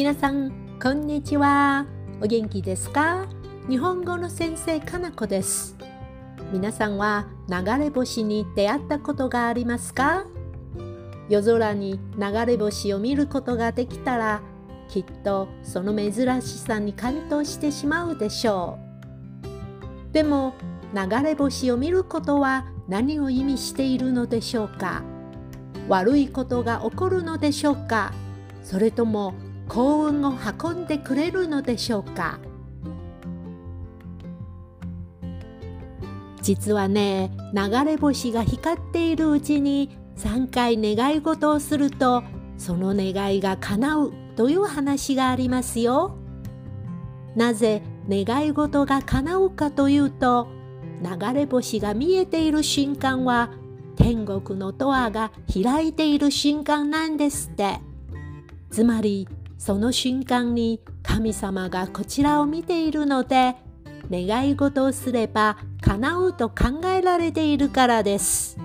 皆さんこんにちは。お元気ですか？日本語の先生かなこです。皆さんは流れ星に出会ったことがありますか？夜空に流れ星を見ることができたら、きっとその珍しさに感動してしまうでしょう。でも流れ星を見ることは何を意味しているのでしょうか？悪いことが起こるのでしょうか？それとも幸運を運んでくれるのでしょうか？実はね、流れ星が光っているうちに3回願い事をすると、その願いが叶うという話がありますよ。なぜ願い事が叶うかというと、流れ星が見えている瞬間は天国のドアが開いている瞬間なんですって。つまりその瞬間に神様がこちらを見ているので、願い事をすれば叶うと考えられているからです。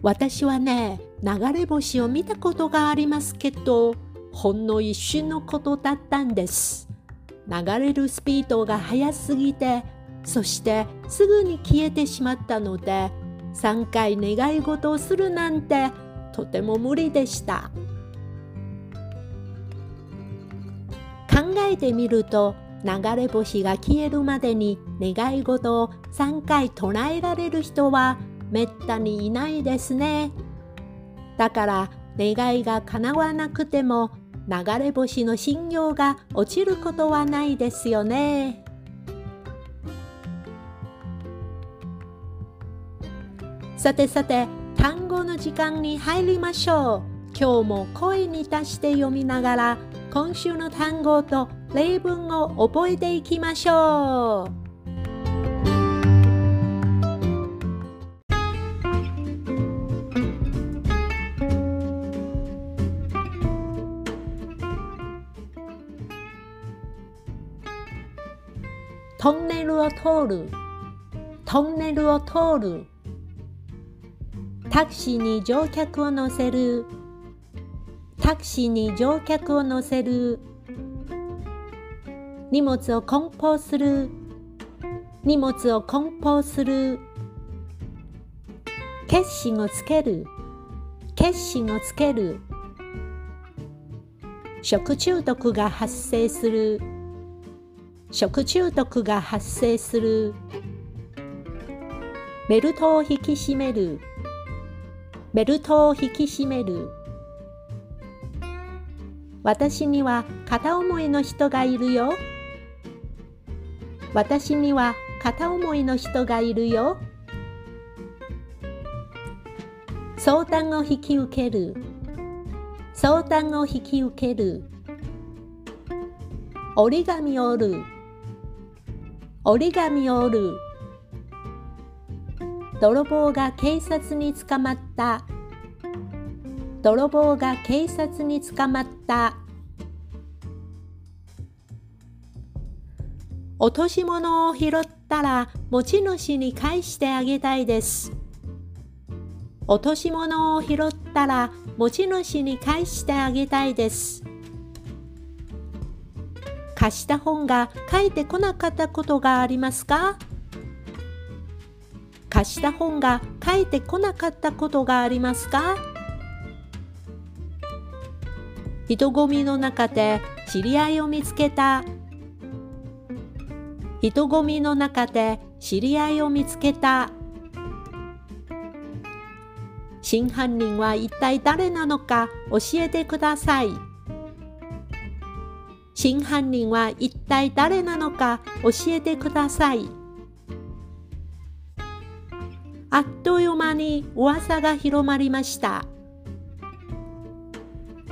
私はね、流れ星を見たことがありますけど、ほんの一瞬のことだったんです。流れるスピードが速すぎて、そしてすぐに消えてしまったので、3回願い事をするなんてとても無理でした。考えてみると、流れ星が消えるまでに願い事を3回唱えられる人はめったにいないですね。だから願いが叶わなくても流れ星の信用が落ちることはないですよね。さてさて、単語の時間に入りましょう。今日も声に出して読みながら、今週の単語と例文を覚えていきましょう。トンネルを通る、トンネルを通る。タクシーに乗客を乗せる、タクシーに乗客を乗せる。荷物を梱包する、荷物を梱包する。決心をつける、決心をつける。食中毒が発生する、食中毒が発生する。ベルトを引き締める、ベルトを引き締める。私には片思いの人がいるよ、私には片思いの人がいるよ。相談を引き受ける、相談を引き受ける。折り紙を折る、折り紙を折る。泥棒が警察に捕まった、泥棒が警察に捕まった。落とし物を拾ったら持ち主に返してあげたいです。落とし物を拾ったら持ち主に返してあげたいです。貸した本が返ってこなかったことがありますか？貸した本が返ってこなかったことがありますか？人混みの中で知り合いを見つけた、人混みの中で知り合いを見つけた。真犯人は一体誰なのか教えてください。真犯人は一体誰なのか教えてください。あっという間に噂が広まりました。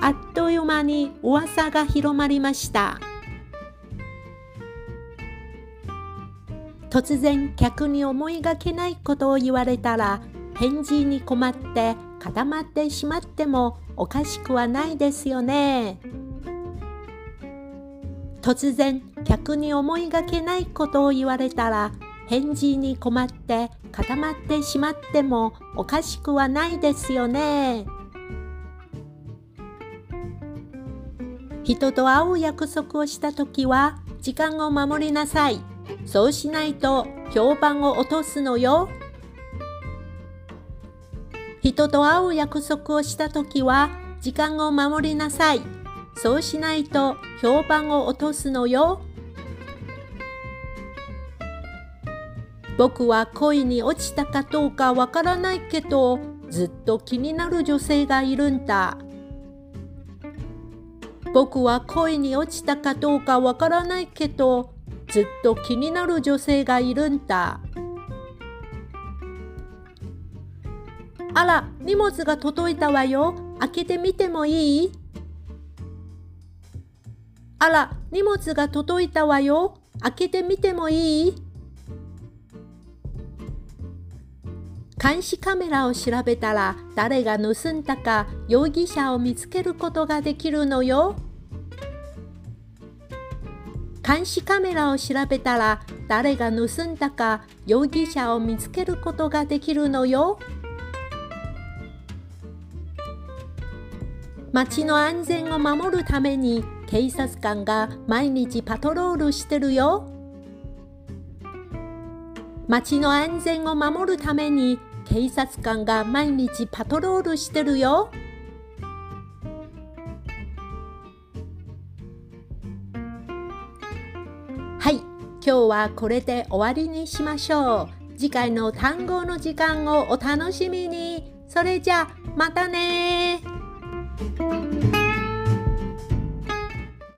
あっという間に噂が広まりました。突然客に思いがけないことを言われたら、返事に困って固まってしまってもおかしくはないですよね。突然客に思いがけないことを言われたら、返事に困って固まってしまってもおかしくはないですよね。人と会う約束をしたときは時間を守りなさい。そうしないと評判を落とすのよ。人と会う約束をしたときは時間を守りなさい。そうしないと評判を落とすのよ。僕は恋に落ちたかどうかわからないけど、ずっと気になる女性がいるんだ。僕は恋に落ちたかどうかわからないけど、ずっと気になる女性がいるんだ。あら、荷物が届いたわよ。開けてみてもいい？あら、荷物が届いたわよ。開けてみてもいい？監視カメラを調べたら、誰が盗んだか容疑者を見つけることができるのよ。監視カメラを調べたら、誰が盗んだか容疑者を見つけることができるのよ。街の安全を守るために警察官が毎日パトロールしてるよ。街の安全を守るために警察官が毎日パトロールしてるよ。はい、今日はこれで終わりにしましょう。次回の単語の時間をお楽しみに。それじゃあまたね。